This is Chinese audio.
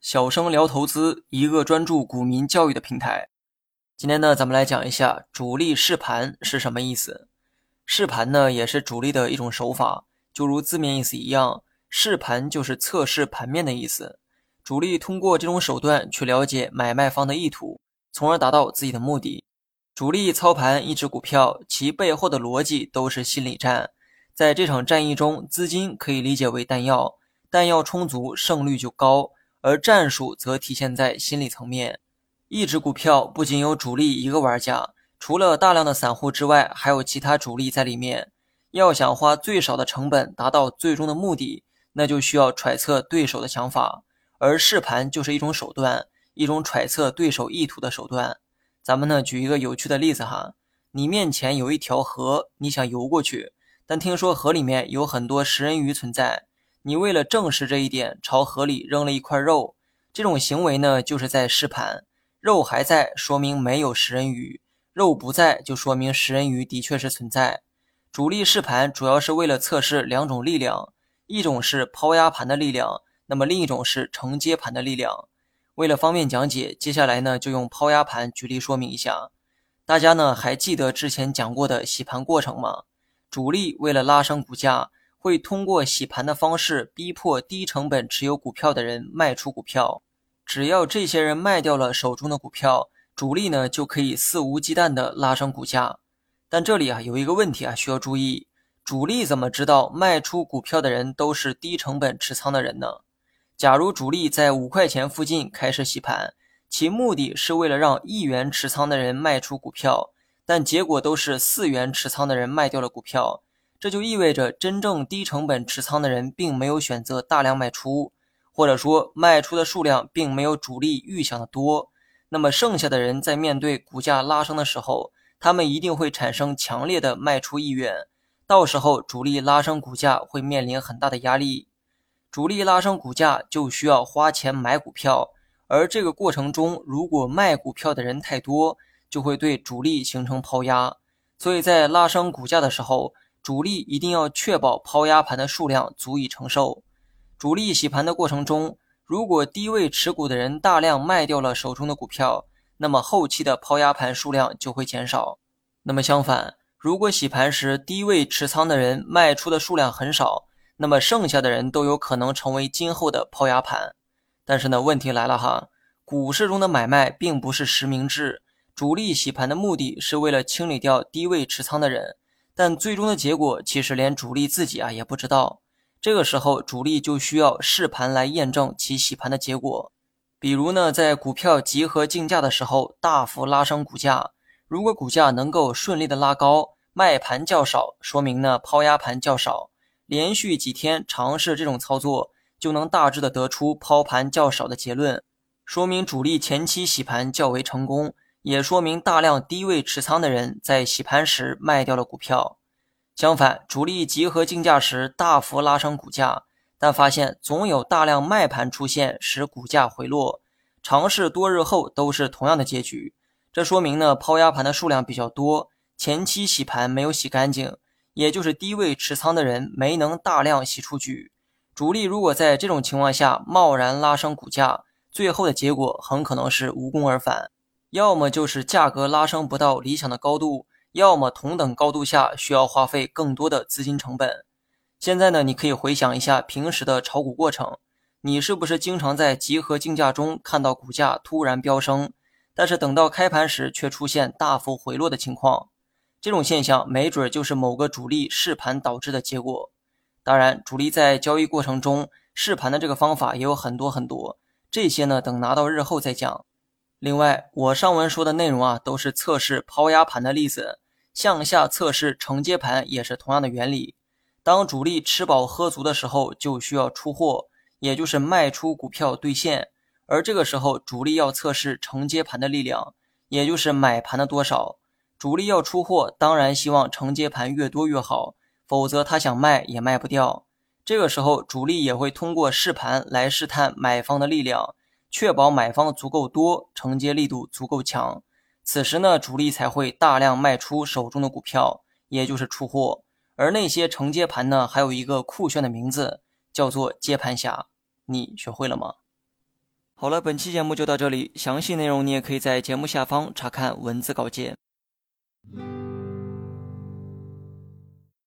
小生聊投资，一个专注股民教育的平台。今天呢，咱们来讲一下主力试盘是什么意思。试盘呢，也是主力的一种手法，就如字面意思一样，试盘就是测试盘面的意思。主力通过这种手段去了解买卖方的意图，从而达到自己的目的。主力操盘一只股票，其背后的逻辑都是心理战。在这场战役中，资金可以理解为弹药，弹药充足，胜率就高，而战术则体现在心理层面。一只股票不仅有主力一个玩家，除了大量的散户之外，还有其他主力在里面。要想花最少的成本达到最终的目的，那就需要揣测对手的想法，而试盘就是一种手段，一种揣测对手意图的手段。咱们呢，举一个有趣的例子哈，你面前有一条河，你想游过去，但听说河里面有很多食人鱼存在，你为了证实这一点，朝河里扔了一块肉。这种行为呢，就是在试盘，肉还在说明没有食人鱼，肉不在就说明食人鱼的确是存在。主力试盘主要是为了测试两种力量，一种是抛压盘的力量，那么另一种是承接盘的力量。为了方便讲解，接下来呢就用抛压盘举例说明一下。大家呢还记得之前讲过的洗盘过程吗？主力为了拉升股价，会通过洗盘的方式逼迫低成本持有股票的人卖出股票。只要这些人卖掉了手中的股票，主力呢就可以肆无忌惮地拉升股价。但这里有一个问题需要注意，主力怎么知道卖出股票的人都是低成本持仓的人呢？假如主力在5块钱附近开始洗盘，其目的是为了让1元持仓的人卖出股票，但结果都是4元持仓的人卖掉了股票。这就意味着真正低成本持仓的人并没有选择大量卖出，或者说卖出的数量并没有主力预想的多。那么剩下的人在面对股价拉升的时候，他们一定会产生强烈的卖出意愿，到时候主力拉升股价会面临很大的压力。主力拉升股价就需要花钱买股票，而这个过程中如果卖股票的人太多，就会对主力形成抛压。所以在拉升股价的时候，主力一定要确保抛压盘的数量足以承受。主力洗盘的过程中，如果低位持股的人大量卖掉了手中的股票，那么后期的抛压盘数量就会减少。那么相反，如果洗盘时低位持仓的人卖出的数量很少，那么剩下的人都有可能成为今后的抛压盘。但是呢，问题来了哈，股市中的买卖并不是实名制，主力洗盘的目的是为了清理掉低位持仓的人，但最终的结果其实连主力自己也不知道。这个时候主力就需要试盘来验证其洗盘的结果。比如呢，在股票集合竞价的时候大幅拉升股价，如果股价能够顺利的拉高，卖盘较少，说明呢抛压盘较少。连续几天尝试这种操作，就能大致的得出抛盘较少的结论，说明主力前期洗盘较为成功，也说明大量低位持仓的人在洗盘时卖掉了股票。相反，主力集合竞价时大幅拉升股价，但发现总有大量卖盘出现，使股价回落，尝试多日后都是同样的结局。这说明呢抛压盘的数量比较多，前期洗盘没有洗干净，也就是低位持仓的人没能大量洗出局。主力如果在这种情况下贸然拉升股价，最后的结果很可能是无功而返，要么就是价格拉升不到理想的高度，要么同等高度下需要花费更多的资金成本。现在呢，你可以回想一下平时的炒股过程，你是不是经常在集合竞价中看到股价突然飙升，但是等到开盘时却出现大幅回落的情况？这种现象没准就是某个主力试盘导致的结果。当然，主力在交易过程中试盘的这个方法也有很多，这些呢等拿到日后再讲。另外，我上文说的内容都是测试抛压盘的例子，向下测试承接盘也是同样的原理。当主力吃饱喝足的时候，就需要出货，也就是卖出股票兑现，而这个时候主力要测试承接盘的力量，也就是买盘的多少。主力要出货，当然希望承接盘越多越好，否则他想卖也卖不掉。这个时候主力也会通过试盘来试探买方的力量，确保买方足够多，承接力度足够强。此时呢，主力才会大量卖出手中的股票，也就是出货。而那些承接盘呢，还有一个酷炫的名字，叫做接盘侠。你学会了吗？好了，本期节目就到这里，详细内容你也可以在节目下方查看文字稿件。